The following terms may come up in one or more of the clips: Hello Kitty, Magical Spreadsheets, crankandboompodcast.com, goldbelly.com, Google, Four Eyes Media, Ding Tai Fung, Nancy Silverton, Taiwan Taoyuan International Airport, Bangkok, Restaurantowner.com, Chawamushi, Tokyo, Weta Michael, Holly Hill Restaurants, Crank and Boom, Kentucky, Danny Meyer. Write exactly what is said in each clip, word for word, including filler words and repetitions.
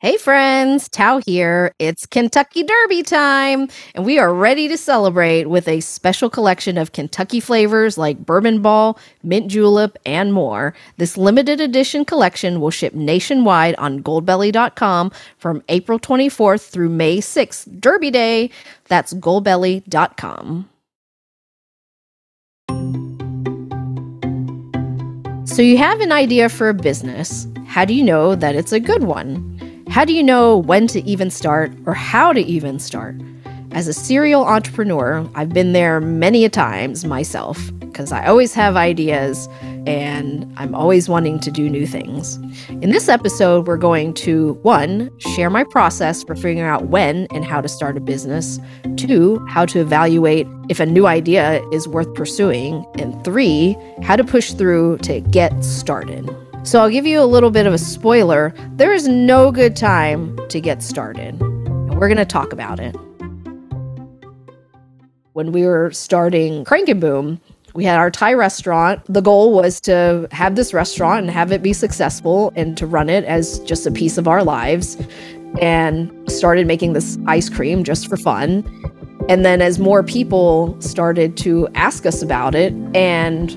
Hey friends, Tao here. It's Kentucky Derby time, and we are ready to celebrate with a special collection of Kentucky flavors like Bourbon Ball, Mint Julep, and more. This limited edition collection will ship nationwide on gold belly dot com from April twenty-fourth through May sixth, Derby Day. That's gold belly dot com. So you have an idea for a business. How do you know that it's a good one? How do you know when to even start or how to even start? As a serial entrepreneur, I've been there many a times myself because I always have ideas and I'm always wanting to do new things. In this episode, we're going to, one, share my process for figuring out when and how to start a business, two, how to evaluate if a new idea is worth pursuing, and three, how to push through to get started. So I'll give you a little bit of a spoiler. There is no good time to get started. And we're going to talk about it. When we were starting Crank and Boom, we had our Thai restaurant. The goal was to have this restaurant and have it be successful and to run it as just a piece of our lives, and started making this ice cream just for fun. And then as more people started to ask us about it, and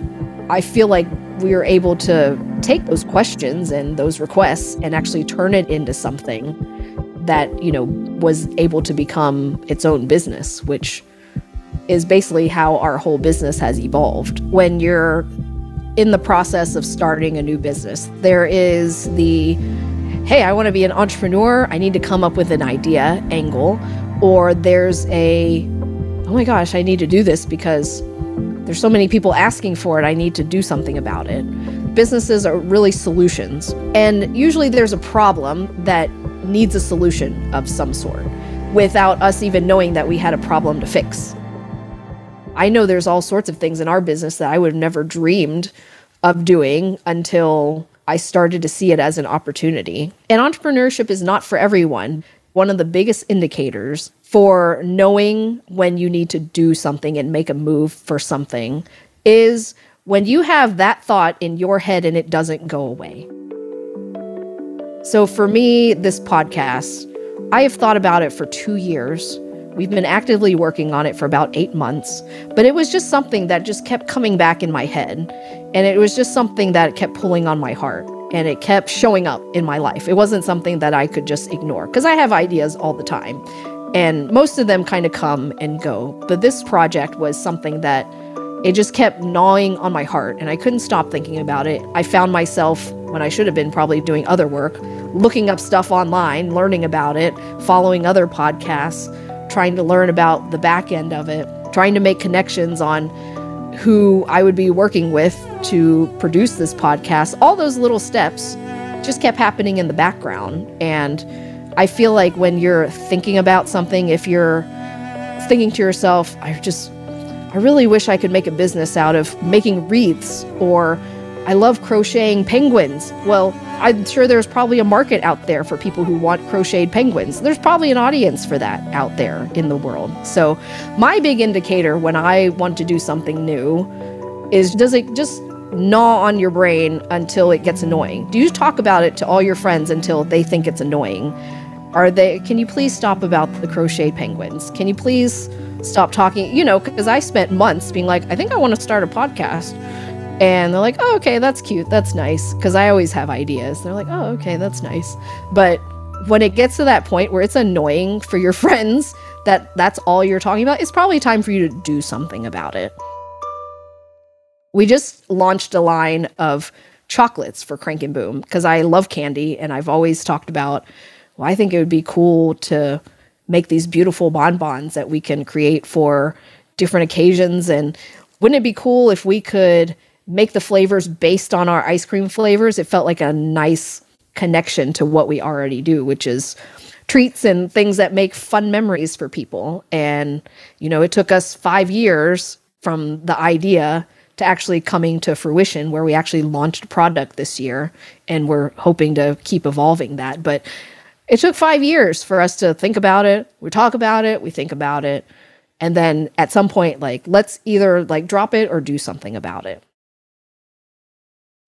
I feel like we were able to take those questions and those requests and actually turn it into something that, you know, was able to become its own business, which is basically how our whole business has evolved. When you're in the process of starting a new business, there is the, hey, I want to be an entrepreneur. I need to come up with an idea angle. Or there's a, oh my gosh, I need to do this because there's so many people asking for it. I need to do something about it. Businesses are really solutions. And usually there's a problem that needs a solution of some sort without us even knowing that we had a problem to fix. I know there's all sorts of things in our business that I would have never dreamed of doing until I started to see it as an opportunity. And entrepreneurship is not for everyone. One of the biggest indicators for knowing when you need to do something and make a move for something is when you have that thought in your head and it doesn't go away. So for me, this podcast, I have thought about it for two years. We've been actively working on it for about eight months, but it was just something that just kept coming back in my head. And it was just something that kept pulling on my heart. And it kept showing up in my life. It wasn't something that I could just ignore because I have ideas all the time. And most of them kind of come and go. But this project was something that it just kept gnawing on my heart and I couldn't stop thinking about it. I found myself, when I should have been probably doing other work, looking up stuff online, learning about it, following other podcasts, trying to learn about the back end of it, trying to make connections on who I would be working with to produce this podcast. All those little steps just kept happening in the background. And I feel like when you're thinking about something, if you're thinking to yourself, I just, I really wish I could make a business out of making wreaths, or I love crocheting penguins. Well, I'm sure there's probably a market out there for people who want crocheted penguins. There's probably an audience for that out there in the world. So my big indicator when I want to do something new is, does it just gnaw on your brain until it gets annoying? Do you talk about it to all your friends until they think it's annoying? Are they, can you please stop about the crocheted penguins? Can you please stop talking? You know, because I spent months being like, I think I want to start a podcast. And they're like, oh, okay, that's cute. That's nice. Because I always have ideas. They're like, oh, okay, that's nice. But when it gets to that point where it's annoying for your friends that that's all you're talking about, it's probably time for you to do something about it. We just launched a line of chocolates for Crank and Boom because I love candy. And I've always talked about, well, I think it would be cool to make these beautiful bonbons that we can create for different occasions. And wouldn't it be cool if we could make the flavors based on our ice cream flavors? It felt like a nice connection to what we already do, which is treats and things that make fun memories for people. And, you know, it took us five years from the idea to actually coming to fruition where we actually launched a product this year. And we're hoping to keep evolving that. But it took five years for us to think about it. We talk about it. We think about it. And then at some point, like, let's either like drop it or do something about it.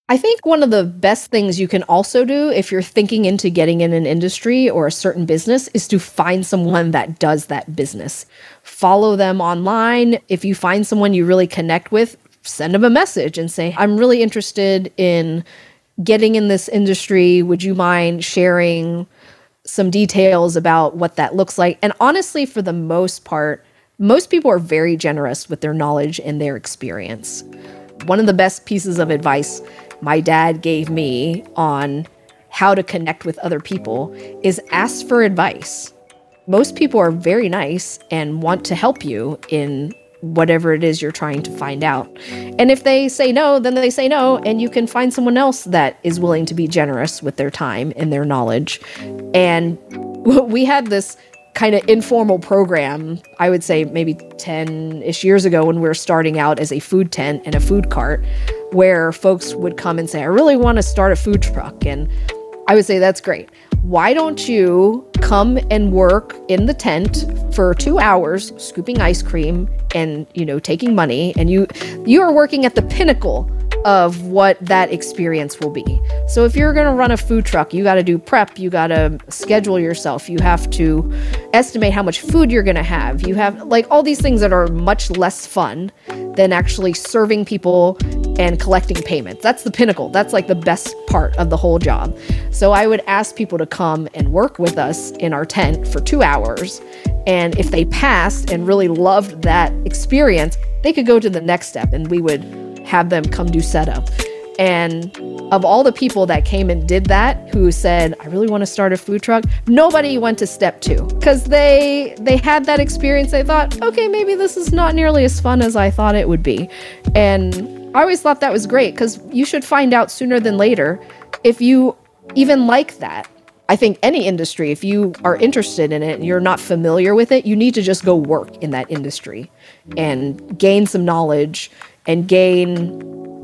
I think one of the best things you can also do if you're thinking into getting in an industry or a certain business is to find someone that does that business. Follow them online. If you find someone you really connect with, send them a message and say, I'm really interested in getting in this industry. Would you mind sharing some details about what that looks like? And honestly, for the most part, most people are very generous with their knowledge and their experience. One of the best pieces of advice my dad gave me on how to connect with other people is ask for advice. Most people are very nice and want to help you in whatever it is you're trying to find out. And if they say no, then they say no, and you can find someone else that is willing to be generous with their time and their knowledge. And we had this kind of informal program, I would say maybe ten-ish years ago when we were starting out as a food tent and a food cart, where folks would come and say, I really want to start a food truck. And I would say, that's great. Why don't you come and work in the tent for two hours, scooping ice cream and, you know, taking money. And you, you are working at the pinnacle of what that experience will be. So if you're going to run a food truck, you got to do prep, you got to schedule yourself, you have to estimate how much food you're going to have. You have like all these things that are much less fun than actually serving people and collecting payments. That's the pinnacle. That's like the best part of the whole job. So I would ask people to come and work with us in our tent for two hours. And if they passed and really loved that experience, they could go to the next step and we would have them come do setup. And of all the people that came and did that, who said, I really want to start a food truck, nobody went to step two because they they had that experience. They thought, okay, maybe this is not nearly as fun as I thought it would be. And I always thought that was great because you should find out sooner than later if you even like that. I think any industry, if you are interested in it and you're not familiar with it, you need to just go work in that industry and gain some knowledge and gain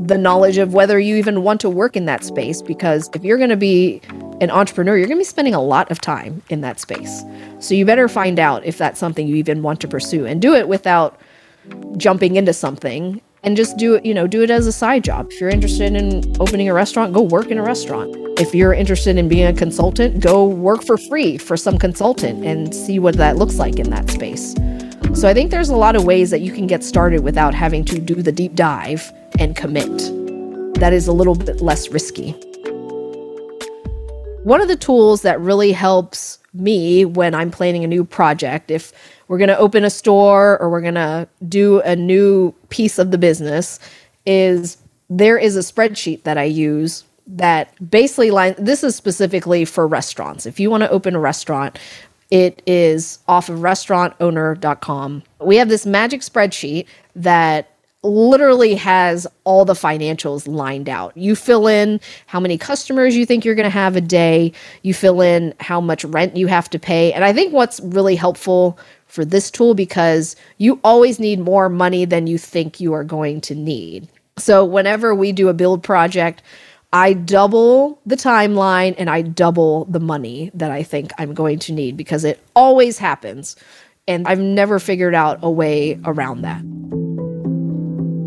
the knowledge of whether you even want to work in that space. Because if you're going to be an entrepreneur, you're going to be spending a lot of time in that space. So you better find out if that's something you even want to pursue and do it without jumping into something and just do it, you know, do it as a side job. If you're interested in opening a restaurant, go work in a restaurant. If you're interested in being a consultant, go work for free for some consultant and see what that looks like in that space. So I think there's a lot of ways that you can get started without having to do the deep dive and commit. That is a little bit less risky. One of the tools that really helps me when I'm planning a new project, if we're going to open a store or we're going to do a new piece of the business, is there is a spreadsheet that I use that basically lines, this is specifically for restaurants. If you want to open a restaurant, it is off of restaurant owner dot com. We have this magic spreadsheet that literally has all the financials lined out. You fill in how many customers you think you're going to have a day. You fill in how much rent you have to pay. And I think what's really helpful for this tool, because you always need more money than you think you are going to need. So whenever we do a build project, I double the timeline and I double the money that I think I'm going to need because it always happens. And I've never figured out a way around that.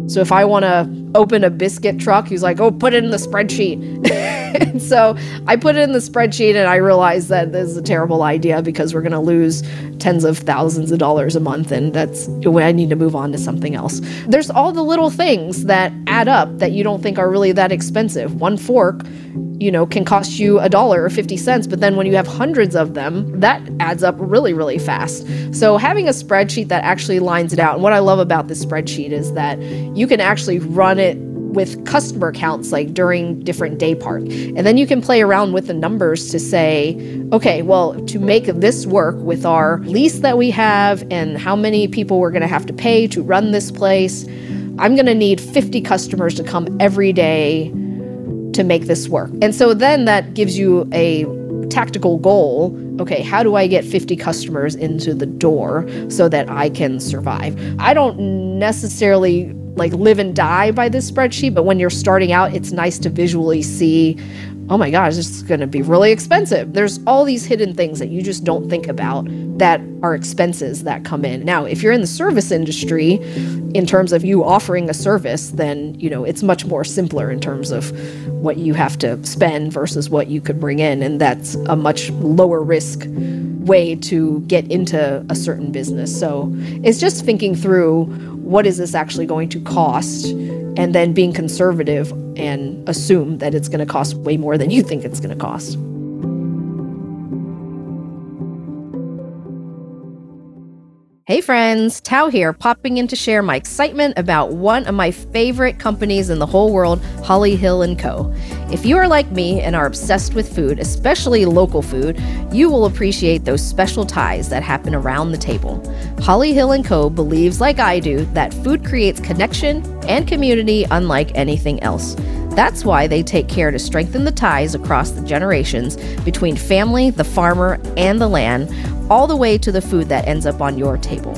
So if I want to open a biscuit truck, he's like, oh, put it in the spreadsheet. And so I put it in the spreadsheet and I realized that this is a terrible idea because we're going to lose tens of thousands of dollars a month. And that's when I need to move on to something else. There's all the little things that add up that you don't think are really that expensive. One fork, you know, can cost you a dollar or fifty cents. But then when you have hundreds of them, that adds up really, really fast. So having a spreadsheet that actually lines it out. And what I love about this spreadsheet is that you can actually run it with customer counts, like during different day part. And then you can play around with the numbers to say, okay, well, to make this work with our lease that we have and how many people we're going to have to pay to run this place, I'm going to need fifty customers to come every day to make this work. And so then that gives you a tactical goal. Okay, how do I get fifty customers into the door so that I can survive? I don't necessarily like live and die by this spreadsheet, but when you're starting out, it's nice to visually see, oh my gosh, this is going to be really expensive. There's all these hidden things that you just don't think about that are expenses that come in. Now, if you're in the service industry, in terms of you offering a service, then, you know, it's much more simpler in terms of what you have to spend versus what you could bring in. And that's a much lower risk way to get into a certain business. So it's just thinking through, what is this actually going to cost? And then being conservative and assume that it's going to cost way more than you think it's going to cost. Hey friends, Tao here, popping in to share my excitement about one of my favorite companies in the whole world, Holly Hill and Co. If you are like me and are obsessed with food, especially local food, you will appreciate those special ties that happen around the table. Holly Hill and Co. believes, like I do, that food creates connection and community unlike anything else. That's why they take care to strengthen the ties across the generations between family, the farmer, and the land, all the way to the food that ends up on your table.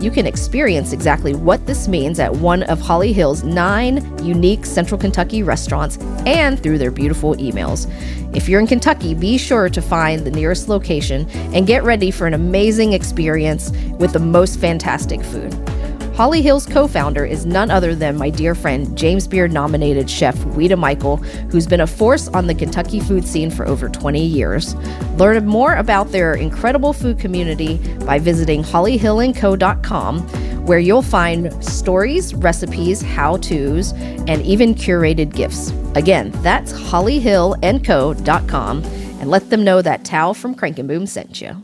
You can experience exactly what this means at one of Holly Hill's nine unique Central Kentucky restaurants and through their beautiful emails. If you're in Kentucky, be sure to find the nearest location and get ready for an amazing experience with the most fantastic food. Holly Hill's co-founder is none other than my dear friend, James Beard-nominated chef Weta Michael, who's been a force on the Kentucky food scene for over twenty years. Learn more about their incredible food community by visiting holly hill and co dot com, where you'll find stories, recipes, how-tos, and even curated gifts. Again, that's holly hill and co dot com, and let them know that Tao from Crank and Boom sent you.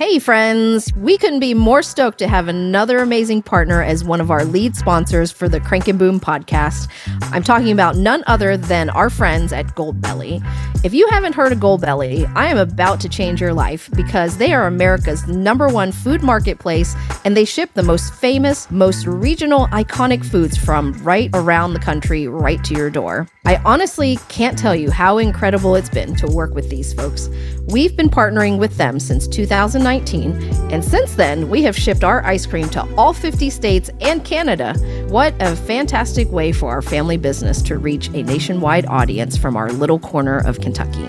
Hey friends, we couldn't be more stoked to have another amazing partner as one of our lead sponsors for the Crank and Boom podcast. I'm talking about none other than our friends at Goldbelly. If you haven't heard of Goldbelly, I am about to change your life because they are America's number one food marketplace and they ship the most famous, most regional, iconic foods from right around the country right to your door. I honestly can't tell you how incredible it's been to work with these folks. We've been partnering with them since two thousand nine. And since then, we have shipped our ice cream to all fifty states and Canada. What a fantastic way for our family business to reach a nationwide audience from our little corner of Kentucky.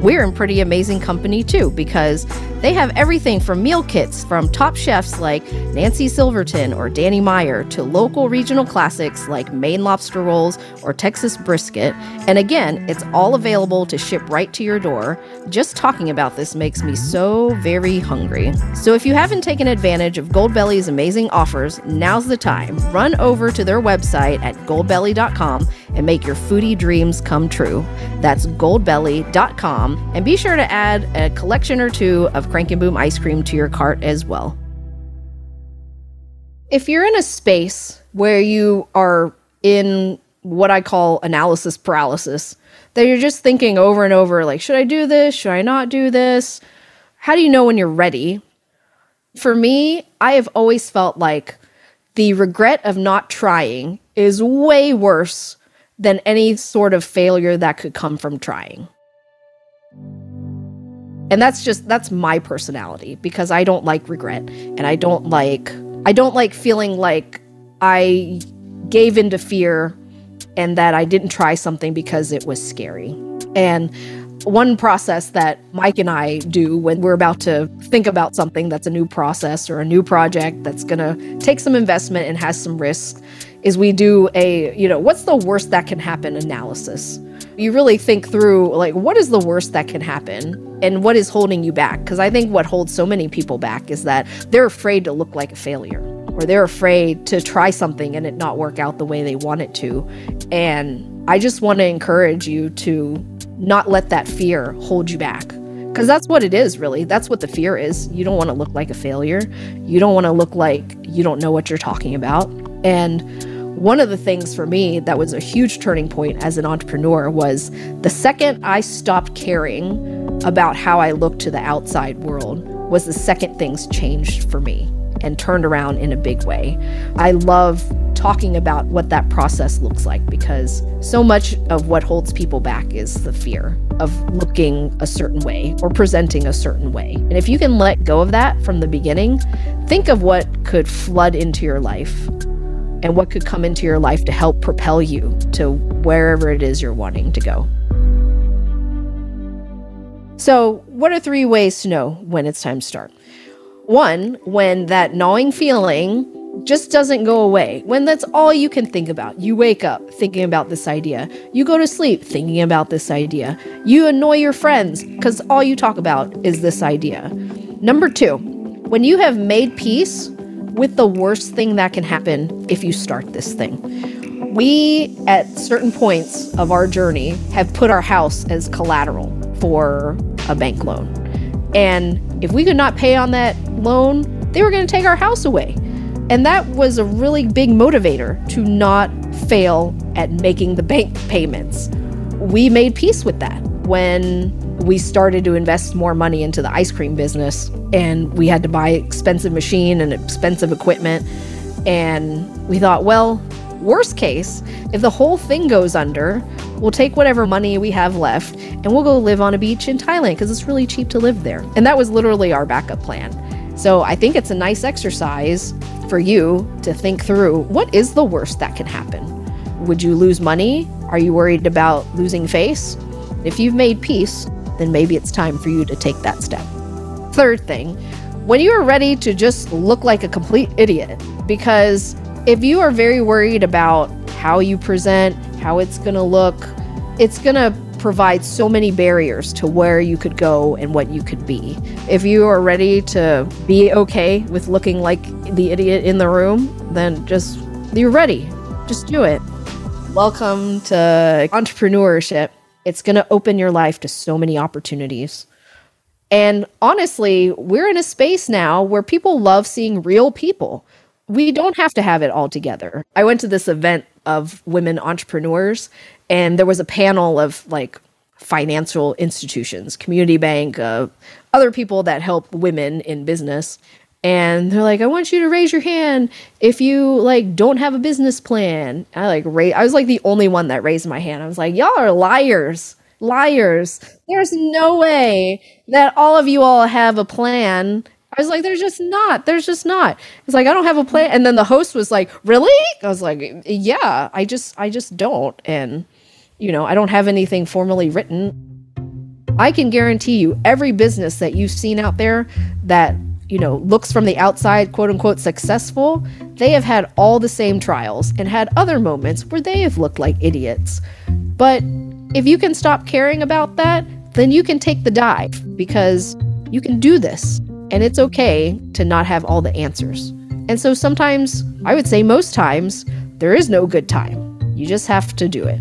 We're in pretty amazing company too, because they have everything from meal kits from top chefs like Nancy Silverton or Danny Meyer to local regional classics like Maine lobster rolls or Texas brisket. And again, it's all available to ship right to your door. Just talking about this makes me so very hungry. So if you haven't taken advantage of Goldbelly's amazing offers, now's the time. Run over to their website at gold belly dot com and make your foodie dreams come true. That's gold belly dot com. And be sure to add a collection or two of Crank and Boom ice cream to your cart as well. If you're in a space where you are in what I call analysis paralysis, that you're just thinking over and over, like, should I do this? Should I not do this? How do you know when you're ready? For me, I have always felt like the regret of not trying is way worse than any sort of failure that could come from trying. And that's just, that's my personality because I don't like regret and I don't like, I don't like feeling like I gave into fear and that I didn't try something because it was scary. And one process that Mike and I do when we're about to think about something that's a new process or a new project that's going to take some investment and has some risks is we do a, you know, what's the worst that can happen analysis. You really think through, like, what is the worst that can happen? And what is holding you back? Because I think what holds so many people back is that they're afraid to look like a failure, or they're afraid to try something and it not work out the way they want it to. And I just want to encourage you to not let that fear hold you back. Because that's what it is, really. That's what the fear is. You don't want to look like a failure. You don't want to look like you don't know what you're talking about. And one of the things for me that was a huge turning point as an entrepreneur was the second I stopped caring about how I looked to the outside world was the second things changed for me and turned around in a big way. I love talking about what that process looks like because so much of what holds people back is the fear of looking a certain way or presenting a certain way. And if you can let go of that from the beginning, think of what could flood into your life and what could come into your life to help propel you to wherever it is you're wanting to go. So what are three ways to know when it's time to start? One, when that gnawing feeling just doesn't go away, when that's all you can think about. You wake up thinking about this idea. You go to sleep thinking about this idea. You annoy your friends because all you talk about is this idea. Number two, when you have made peace with the worst thing that can happen if you start this thing. We, at certain points of our journey, have put our house as collateral for a bank loan. And if we could not pay on that loan, they were going to take our house away. And that was a really big motivator to not fail at making the bank payments. We made peace with that when we started to invest more money into the ice cream business, and we had to buy expensive machine and expensive equipment. And we thought, well, worst case, if the whole thing goes under, we'll take whatever money we have left and we'll go live on a beach in Thailand because it's really cheap to live there. And that was literally our backup plan. So I think it's a nice exercise for you to think through, what is the worst that can happen? Would you lose money? Are you worried about losing face? If you've made peace, then maybe it's time for you to take that step. Third thing, when you are ready to just look like a complete idiot, because if you are very worried about how you present, how it's gonna look, it's gonna provide so many barriers to where you could go and what you could be. If you are ready to be okay with looking like the idiot in the room, then just, you're ready, just do it. Welcome to entrepreneurship. It's gonna open your life to so many opportunities. And honestly, we're in a space now where people love seeing real people. We don't have to have it all together. I went to this event of women entrepreneurs, and there was a panel of like financial institutions, community bank, uh, other people that help women in business. And they're like, I want you to raise your hand if you like don't have a business plan. I like ra- I was like the only one that raised my hand. I was like, y'all are liars, liars. There's no way that all of you all have a plan. I was like, there's just not. There's just not. It's like, I don't have a plan. And then the host was like, really? I was like, yeah, I just, I just don't. And, you know, I don't have anything formally written. I can guarantee you every business that you've seen out there that, you know, looks from the outside, quote unquote, successful, they have had all the same trials and had other moments where they have looked like idiots. But if you can stop caring about that, then you can take the dive, because you can do this. And it's okay to not have all the answers. And so sometimes, I would say most times, there is no good time. You just have to do it.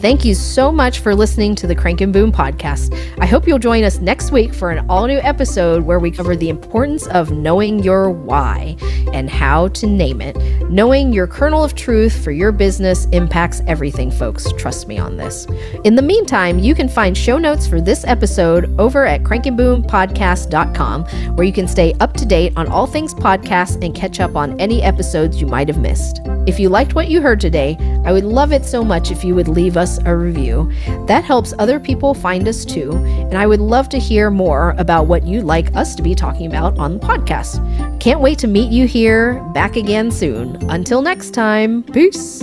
Thank you so much for listening to the Crank and Boom podcast. I hope you'll join us next week for an all-new episode where we cover the importance of knowing your why and how to name it. Knowing your kernel of truth for your business impacts everything, folks. Trust me on this. In the meantime, you can find show notes for this episode over at crank and boom podcast dot com, where you can stay up to date on all things podcasts and catch up on any episodes you might have missed. If you liked what you heard today, I would love it so much if you would leave us a review. That helps other people find us too, and I would love to hear more about what you'd like us to be talking about on the podcast. Can't wait to meet you here back again soon. Until next time, peace.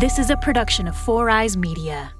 This is a production of Four Eyes Media.